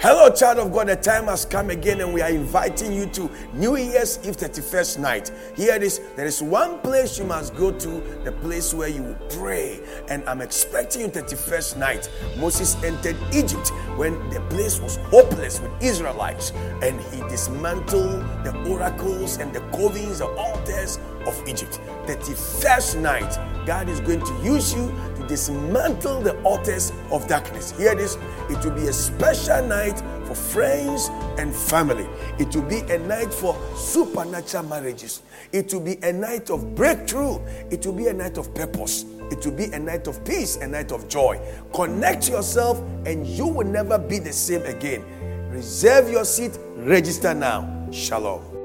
Hello, child of God, the time has come again and we are inviting you to New Year's Eve 31st night. Here it is. There is one place you must go to, the place where you will pray. And I'm expecting you 31st night. Moses entered Egypt when the place was hopeless with Israelites. And he dismantled the oracles and the covens, the altars of Egypt. 31st night, God is going to use you to dismantle the altars of darkness. Here it is. It will be a special night for friends and family. It will be a night for supernatural marriages. It will be a night of breakthrough. It will be a night of purpose. It will be a night of peace, a night of joy. Connect yourself and you will never be the same again. Reserve your seat. Register now. Shalom.